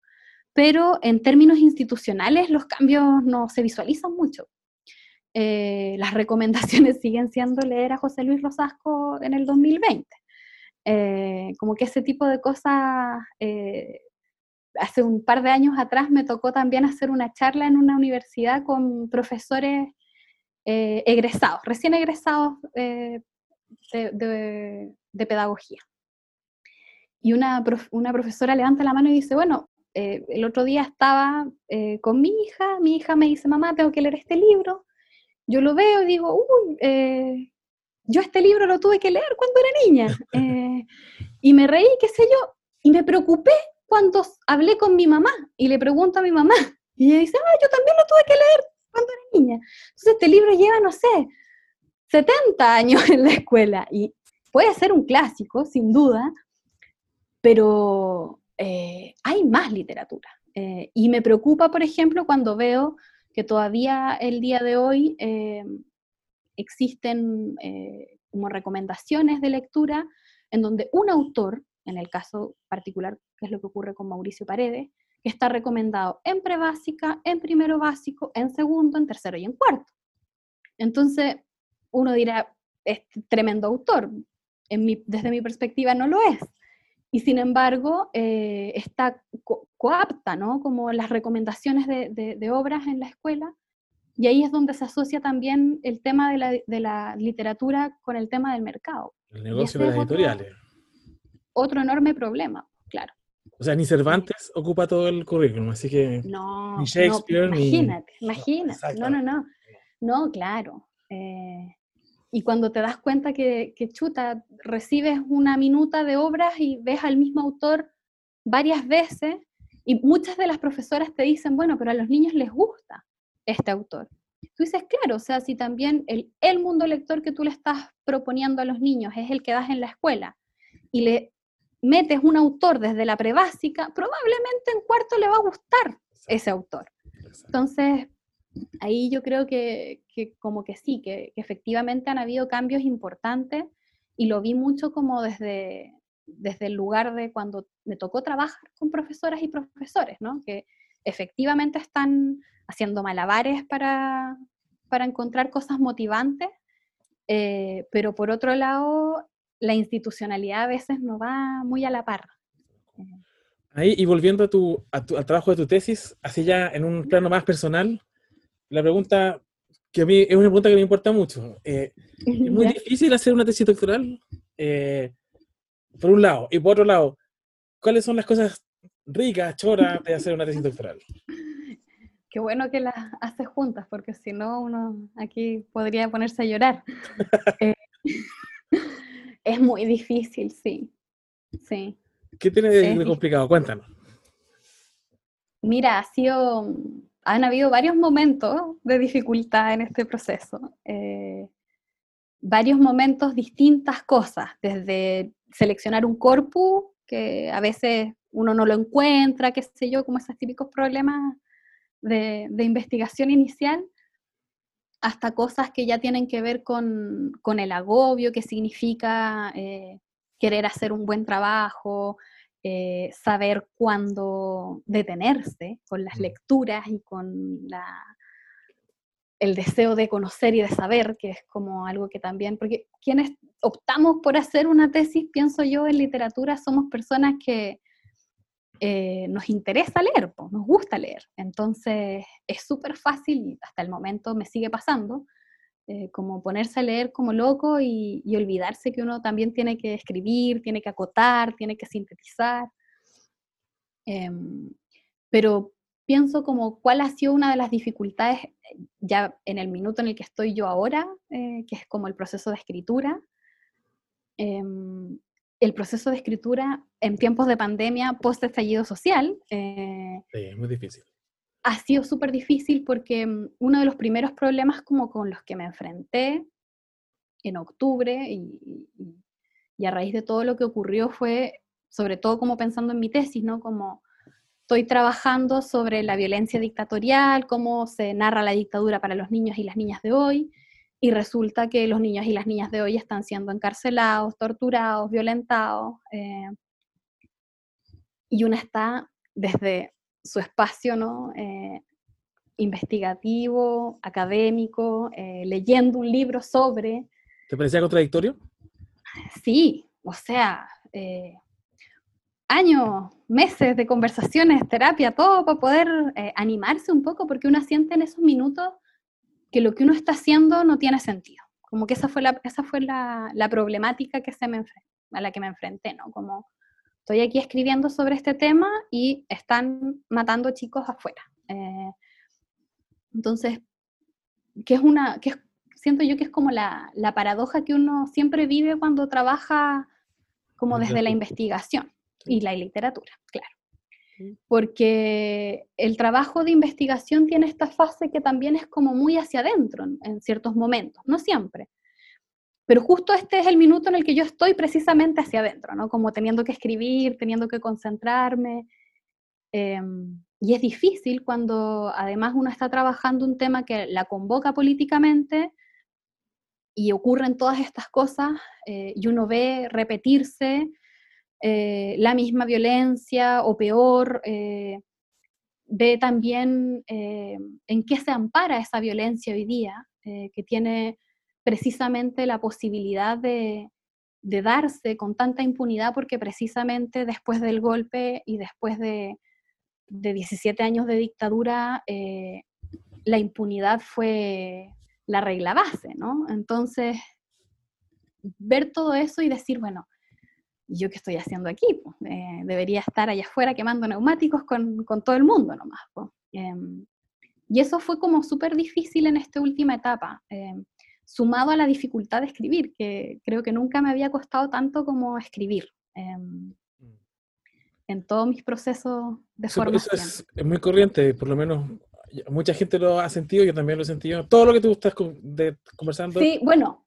pero en términos institucionales los cambios no se visualizan mucho. Eh, las recomendaciones siguen siendo leer a José Luis Rosasco en el dos mil veinte. Eh, como que ese tipo de cosas, eh, hace un par de años atrás me tocó también hacer una charla en una universidad con profesores eh, egresados, recién egresados eh, de, de, de pedagogía. Y una, prof, una profesora levanta la mano y dice, bueno, eh, el otro día estaba eh, con mi hija, mi hija me dice, mamá, tengo que leer este libro. Yo lo veo y digo, uy, eh, yo este libro lo tuve que leer cuando era niña, eh, y me reí, qué sé yo, y me preocupé cuando hablé con mi mamá, y le pregunto a mi mamá, y ella dice, ah, yo también lo tuve que leer cuando era niña. Entonces este libro lleva, no sé, setenta años en la escuela, y puede ser un clásico, sin duda, pero eh, hay más literatura, eh, y me preocupa, por ejemplo, cuando veo que todavía el día de hoy eh, existen eh, como recomendaciones de lectura en donde un autor, en el caso particular, que es lo que ocurre con Mauricio Paredes, que está recomendado en prebásica, en primero básico, en segundo, en tercero y en cuarto. Entonces uno dirá, es tremendo autor, en mi, desde mi perspectiva no lo es. Y sin embargo, eh, está co- coapta, ¿no? Como las recomendaciones de, de, de obras en la escuela, y ahí es donde se asocia también el tema de la, de la literatura con el tema del mercado. El negocio de las editoriales. Otro enorme problema, claro. O sea, ni Cervantes ocupa todo el currículum, así que... No, ni Shakespeare, no, imagínate, ni... imagínate, no, no, no, no, claro. Eh... Y cuando te das cuenta que, que chuta, recibes una minuta de obras y ves al mismo autor varias veces, y muchas de las profesoras te dicen, bueno, pero a los niños les gusta este autor. Tú dices, claro, o sea, si también el, el mundo lector que tú le estás proponiendo a los niños es el que das en la escuela, y le metes un autor desde la prebásica, probablemente en cuarto le va a gustar ese autor. Entonces... ahí yo creo que, que como que sí, que, que efectivamente han habido cambios importantes y lo vi mucho como desde, desde el lugar de cuando me tocó trabajar con profesoras y profesores, ¿no? Que efectivamente están haciendo malabares para, para encontrar cosas motivantes, eh, pero por otro lado, la institucionalidad a veces no va muy a la par. Ahí, y volviendo a tu, a tu, al trabajo de tu tesis, así ya en un plano más personal, la pregunta que a mí es una pregunta que me importa mucho. Eh, ¿Es muy difícil hacer una tesis doctoral? Eh, por un lado. Y por otro lado, ¿cuáles son las cosas ricas, choras, de hacer una tesis doctoral? Qué bueno que las haces juntas, porque si no uno aquí podría ponerse a llorar. eh, es muy difícil, sí. Sí. ¿Qué tiene de complicado? Cuéntanos. Mira, ha sido... Han habido varios momentos de dificultad en este proceso, eh, varios momentos, distintas cosas, desde seleccionar un corpus, que a veces uno no lo encuentra, qué sé yo, como esos típicos problemas de, de investigación inicial, hasta cosas que ya tienen que ver con, con el agobio, que significa eh, querer hacer un buen trabajo, Eh, saber cuándo detenerse con las lecturas y con la, el deseo de conocer y de saber, que es como algo que también, porque quienes optamos por hacer una tesis, pienso yo, en literatura, somos personas que eh, nos interesa leer, pues, nos gusta leer, entonces es súper fácil, hasta el momento me sigue pasando, Eh, como ponerse a leer como loco y, y olvidarse que uno también tiene que escribir, tiene que acotar, tiene que sintetizar. Eh, pero pienso como cuál ha sido una de las dificultades ya en el minuto en el que estoy yo ahora, eh, que es como el proceso de escritura. Eh, el proceso de escritura en tiempos de pandemia, post-estallido social. Eh, sí, es muy difícil. Ha sido súper difícil porque uno de los primeros problemas como con los que me enfrenté en octubre y, y, y a raíz de todo lo que ocurrió fue, sobre todo como pensando en mi tesis, ¿no? Como estoy trabajando sobre la violencia dictatorial, cómo se narra la dictadura para los niños y las niñas de hoy, y resulta que los niños y las niñas de hoy están siendo encarcelados, torturados, violentados, eh, y uno está desde su espacio, ¿no? eh, investigativo, académico, eh, leyendo un libro sobre... ¿Te parecía contradictorio? Sí, o sea, eh, años, meses de conversaciones, terapia, todo para poder eh, animarse un poco, porque uno siente en esos minutos que lo que uno está haciendo no tiene sentido. Como que esa fue la, esa fue la, la problemática que se me enfre- a la que me enfrenté, ¿no? Como... Estoy aquí escribiendo sobre este tema y están matando chicos afuera. Eh, entonces, que es una, que es, siento yo que es como la, la paradoja que uno siempre vive cuando trabaja como desde la investigación y la literatura, claro. Porque el trabajo de investigación tiene esta fase que también es como muy hacia adentro en ciertos momentos, no siempre. Pero justo este es el minuto en el que yo estoy precisamente hacia adentro, ¿no? Como teniendo que escribir, teniendo que concentrarme. Eh, y es difícil cuando además uno está trabajando un tema que la convoca políticamente y ocurren todas estas cosas eh, y uno ve repetirse eh, la misma violencia o peor, eh, ve también eh, en qué se ampara esa violencia hoy día, eh, que tiene... precisamente la posibilidad de, de darse con tanta impunidad, porque precisamente después del golpe y después de, de diecisiete años de dictadura, eh, la impunidad fue la regla base, ¿no? Entonces, ver todo eso y decir, bueno, ¿yo qué estoy haciendo aquí? Pues, eh, debería estar allá afuera quemando neumáticos con, con todo el mundo nomás. Pues. Eh, y eso fue como súper difícil en esta última etapa, eh, sumado a la dificultad de escribir, que creo que nunca me había costado tanto como escribir, eh, en todos mis procesos de eso, formación. Eso es muy corriente, por lo menos mucha gente lo ha sentido, yo también lo he sentido, todo lo que tú estás de, conversando. Sí, bueno,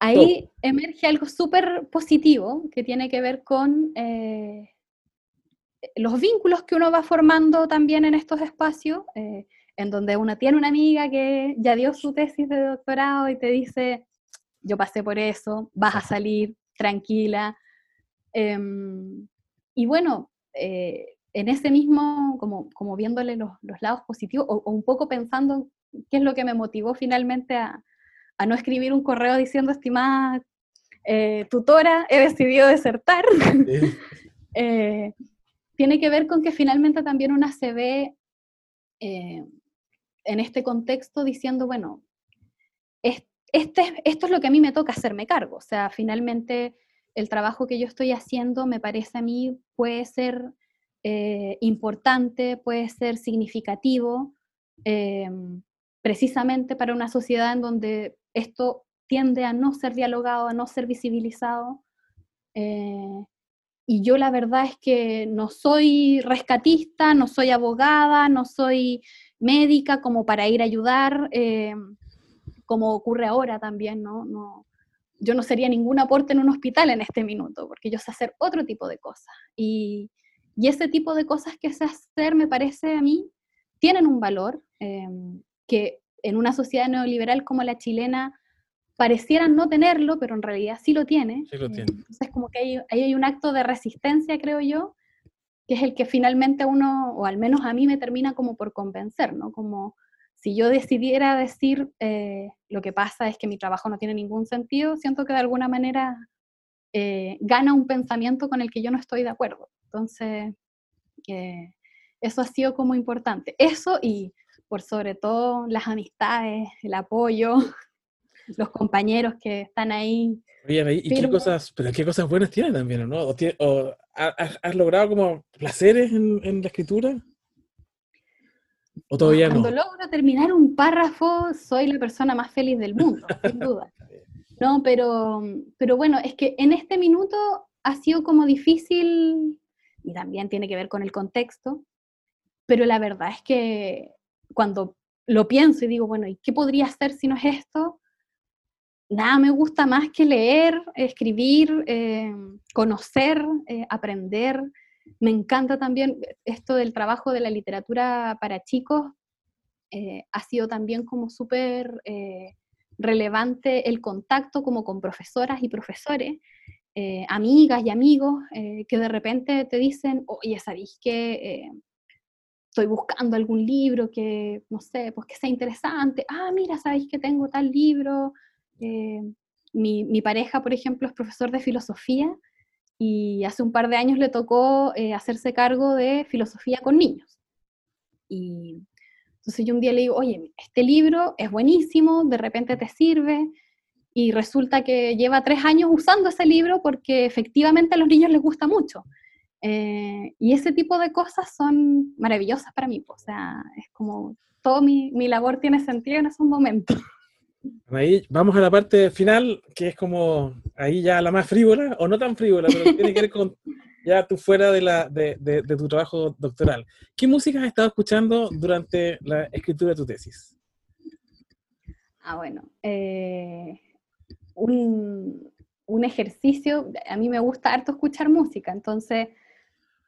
ahí todo. Emerge algo súper positivo, que tiene que ver con eh, los vínculos que uno va formando también en estos espacios, eh, en donde uno tiene una amiga que ya dio su tesis de doctorado y te dice, yo pasé por eso, vas a salir tranquila. Eh, y bueno, eh, en ese mismo, como, como viéndole los, los lados positivos, o, o un poco pensando qué es lo que me motivó finalmente a, a no escribir un correo diciendo, estimada eh, tutora, he decidido desertar. Sí. eh, tiene que ver con que finalmente también una se ve eh, en este contexto diciendo, bueno, este, este, esto es lo que a mí me toca hacerme cargo, o sea, finalmente el trabajo que yo estoy haciendo me parece a mí puede ser eh, importante, puede ser significativo, eh, precisamente para una sociedad en donde esto tiende a no ser dialogado, a no ser visibilizado, eh, y yo la verdad es que no soy rescatista, no soy abogada, no soy médica como para ir a ayudar, eh, como ocurre ahora también, ¿no? No, yo no sería ningún aporte en un hospital en este minuto, porque yo sé hacer otro tipo de cosas, y, y ese tipo de cosas que sé hacer me parece a mí tienen un valor, eh, que en una sociedad neoliberal como la chilena pareciera no tenerlo, pero en realidad sí lo tiene. Sí lo tiene. Entonces como que ahí hay, hay un acto de resistencia, creo yo, que es el que finalmente uno, o al menos a mí me termina como por convencer, ¿no? Como si yo decidiera decir eh, lo que pasa es que mi trabajo no tiene ningún sentido, siento que de alguna manera eh, gana un pensamiento con el que yo no estoy de acuerdo. Entonces, eh, eso ha sido como importante. Eso y, por sobre todo, las amistades, el apoyo, los compañeros que están ahí. Oye, ¿y qué cosas, pero qué cosas buenas tiene también, no? ¿O, tiene, o has, has logrado como placeres en, en la escritura? ¿O todavía no? Cuando logro terminar un párrafo, soy la persona más feliz del mundo, sin duda. No, pero, pero bueno, es que en este minuto ha sido como difícil, y también tiene que ver con el contexto, pero la verdad es que cuando lo pienso y digo, bueno, ¿y qué podría hacer si no es esto? Nada me gusta más que leer, escribir, eh, conocer, eh, aprender. Me encanta también esto del trabajo de la literatura para chicos. Eh, ha sido también como súper eh, relevante el contacto como con profesoras y profesores, eh, amigas y amigos, eh, que de repente te dicen, oye, ¿sabéis qué? Eh, estoy buscando algún libro que, no sé, pues que sea interesante. Ah, mira, ¿sabéis que tengo tal libro? Eh, mi, mi pareja, por ejemplo, es profesor de filosofía, y hace un par de años le tocó eh, hacerse cargo de filosofía con niños. Y entonces yo un día le digo, oye, este libro es buenísimo, de repente te sirve, y resulta que lleva tres años usando ese libro porque efectivamente a los niños les gusta mucho. Eh, y ese tipo de cosas son maravillosas para mí, o sea, es como todo mi, mi labor tiene sentido en esos momentos. Ahí vamos a la parte final, que es como ahí ya la más frívola, o no tan frívola, pero que tiene que ver con ya tú fuera de, la, de, de, de tu trabajo doctoral. ¿Qué música has estado escuchando durante la escritura de tu tesis? Ah, bueno, eh, un, un ejercicio, a mí me gusta harto escuchar música, entonces,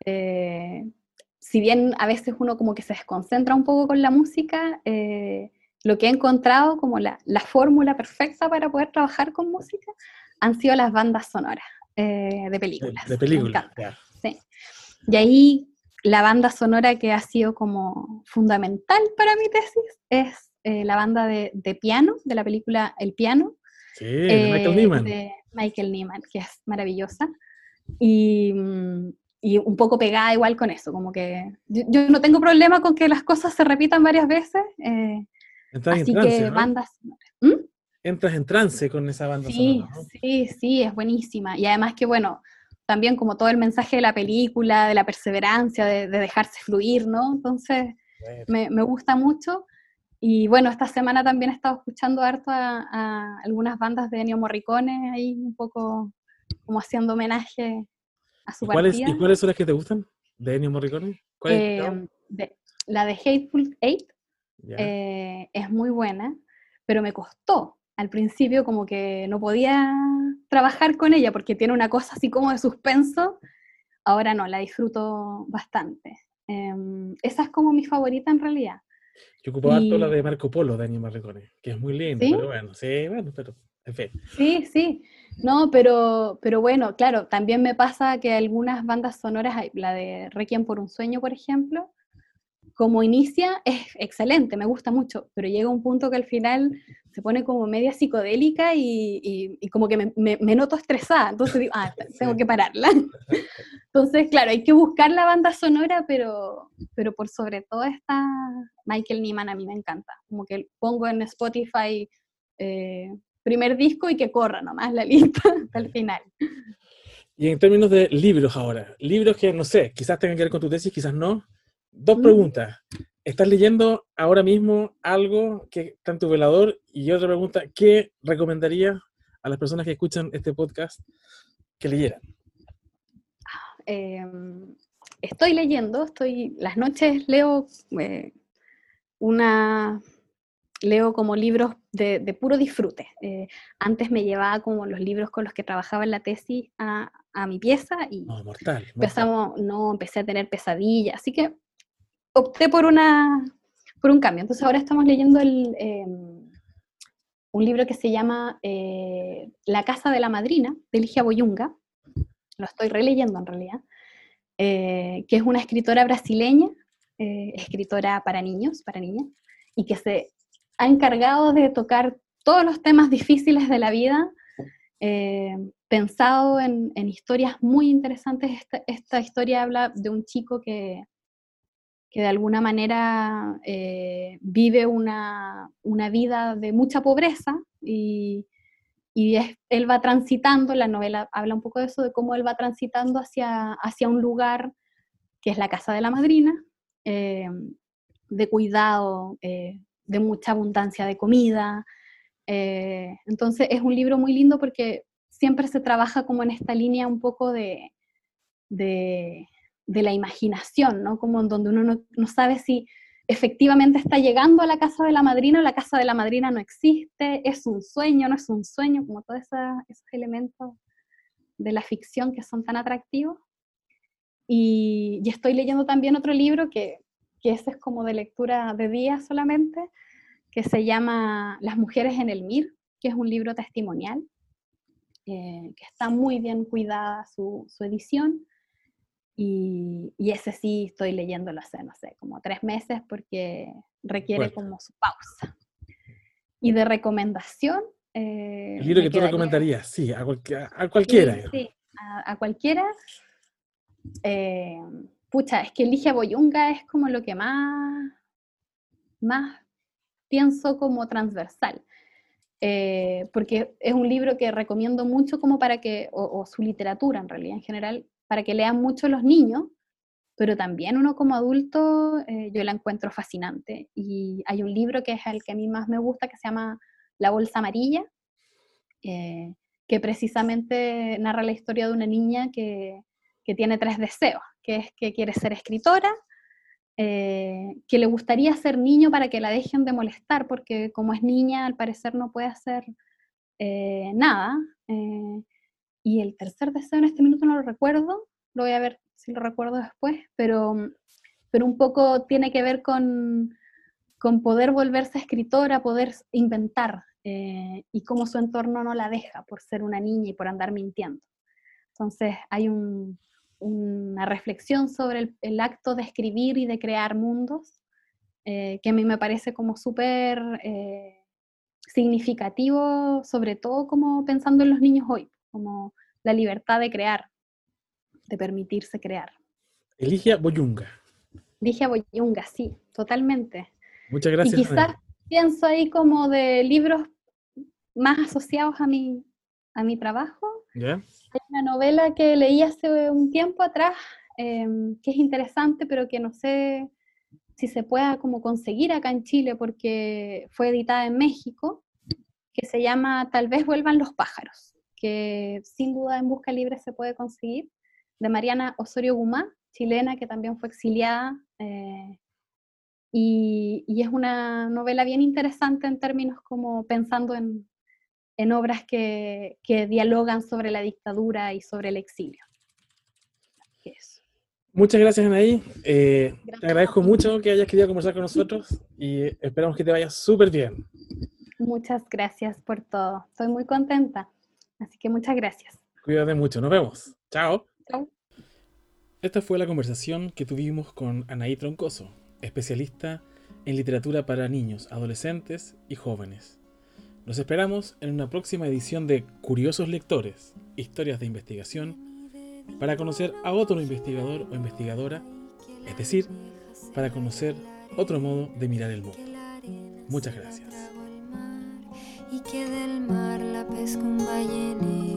eh, si bien a veces uno como que se desconcentra un poco con la música, eh, lo que he encontrado como la, la fórmula perfecta para poder trabajar con música han sido las bandas sonoras eh, de películas. De, de películas, claro. Sí. Y ahí la banda sonora que ha sido como fundamental para mi tesis es eh, la banda de, de piano, de la película El Piano. Sí, eh, de Michael Nyman. De Michael Nyman, que es maravillosa. Y... Mmm, y un poco pegada igual con eso, como que yo, yo no tengo problema con que las cosas se repitan varias veces, eh, entras así en trance, que ¿no? Bandas sonoras. ¿Mm? Entras en trance con esa banda sí, sonora, ¿no? Sí, sí, es buenísima, y además que bueno, también como todo el mensaje de la película, de la perseverancia, de, de dejarse fluir, ¿no? Entonces me, me gusta mucho, y bueno, esta semana también he estado escuchando harto a, a algunas bandas de Ennio Morricone, ahí un poco como haciendo homenaje. ¿Y cuáles, ¿Y cuáles son las que te gustan de Ennio Morricone? ¿Cuál eh, es? De, la de Hateful Eight yeah. eh, es muy buena, pero me costó al principio, como que no podía trabajar con ella porque tiene una cosa así como de suspenso. Ahora no, la disfruto bastante. Eh, esa es como mi favorita en realidad. Yo ocupaba y... toda la de Marco Polo de Ennio Morricone, que es muy linda, ¿sí? Pero bueno, sí, bueno, pero En fin. Sí, sí. No, pero, pero bueno, claro, también me pasa que algunas bandas sonoras, la de Requiem por un sueño, por ejemplo, como inicia es excelente, me gusta mucho, pero llega un punto que al final se pone como media psicodélica y, y, y como que me, me, me noto estresada, entonces digo, ah, tengo que pararla. Entonces, claro, hay que buscar la banda sonora, pero, pero por sobre todo está Michael Nyman, a mí me encanta, como que pongo en Spotify... Eh, primer disco y que corra nomás la lista hasta el final. Y en términos de libros ahora, libros que, no sé, quizás tengan que ver con tu tesis, quizás no. Dos mm. preguntas. ¿Estás leyendo ahora mismo algo que está en tu velador? Y otra pregunta, ¿qué recomendarías a las personas que escuchan este podcast que leyeran? Eh, estoy leyendo, estoy, las noches leo eh, una... Leo como libros de, de puro disfrute. Eh, antes me llevaba como los libros con los que trabajaba en la tesis a, a mi pieza y no, mortal, empezamos, mortal. no, empecé a tener pesadillas, así que opté por una por un cambio. Entonces ahora estamos leyendo el, eh, un libro que se llama eh, La casa de la madrina, de Lygia Bojunga. Lo estoy releyendo en realidad, eh, que es una escritora brasileña, eh, escritora para niños, para niñas, y que se ha encargado de tocar todos los temas difíciles de la vida, eh, pensado en, en historias muy interesantes. Esta, esta historia habla de un chico que, que de alguna manera eh, vive una, una vida de mucha pobreza, y, y es, él va transitando, la novela habla un poco de eso, de cómo él va transitando hacia, hacia un lugar que es la casa de la madrina, eh, de cuidado, eh, de mucha abundancia de comida, eh, entonces es un libro muy lindo porque siempre se trabaja como en esta línea un poco de, de, de la imaginación, ¿no? Como en donde uno no, no sabe si efectivamente está llegando a la casa de la madrina o la casa de la madrina no existe, es un sueño, no es un sueño, como todos esos elementos de la ficción que son tan atractivos. Y, y estoy leyendo también otro libro que que ese es como de lectura de día solamente, que se llama Las mujeres en el M I R, que es un libro testimonial, eh, que está muy bien cuidada su, su edición, y, y ese sí estoy leyéndolo hace, no sé, como tres meses, porque requiere bueno. como su pausa. Y de recomendación... Eh, el libro que tú recomendarías, sí, a, cualquiera. A cualquiera. Sí, sí, a, a cualquiera... Eh, Pucha, es que Lygia Bojunga es como lo que más, más pienso como transversal, eh, porque es un libro que recomiendo mucho como para que, o, o su literatura en realidad en general, para que lean mucho los niños, pero también uno como adulto, eh, yo la encuentro fascinante, y hay un libro que es el que a mí más me gusta, que se llama La bolsa amarilla, eh, que precisamente narra la historia de una niña que, que tiene tres deseos, que es que quiere ser escritora, eh, que le gustaría ser niño para que la dejen de molestar, porque como es niña al parecer no puede hacer eh, nada, eh, y el tercer deseo en este minuto no lo recuerdo, lo voy a ver si lo recuerdo después, pero, pero un poco tiene que ver con, con poder volverse escritora, poder inventar, eh, y cómo su entorno no la deja por ser una niña y por andar mintiendo. Entonces hay un... una reflexión sobre el, el acto de escribir y de crear mundos, eh, que a mí me parece como súper eh, significativo, sobre todo como pensando en los niños hoy, como la libertad de crear, de permitirse crear. Lygia Bojunga. Lygia Bojunga, sí, totalmente. Muchas gracias. Y quizás Ana. Pienso ahí como de libros más asociados a mi, a mi trabajo. ¿Ya? Hay una novela que leí hace un tiempo atrás, eh, que es interesante, pero que no sé si se pueda como conseguir acá en Chile, porque fue editada en México, que se llama Tal vez vuelvan los pájaros, que sin duda en Busca Libre se puede conseguir, de Mariana Osorio Gumá, chilena, que también fue exiliada, eh, y, y es una novela bien interesante en términos como pensando en... en obras que, que dialogan sobre la dictadura y sobre el exilio. Eso. Muchas gracias, Anaí. Eh, gracias. Te agradezco mucho que hayas querido conversar con nosotros y esperamos que te vaya súper bien. Muchas gracias por todo. Estoy muy contenta. Así que muchas gracias. Cuídate mucho. Nos vemos. Chao. Chao. Esta fue la conversación que tuvimos con Anaí Troncoso, especialista en literatura para niños, adolescentes y jóvenes. Los esperamos en una próxima edición de Curiosos Lectores, Historias de Investigación, para conocer a otro investigador o investigadora, es decir, para conocer otro modo de mirar el mundo. Muchas gracias. Y que del mar la pesca un ballenero.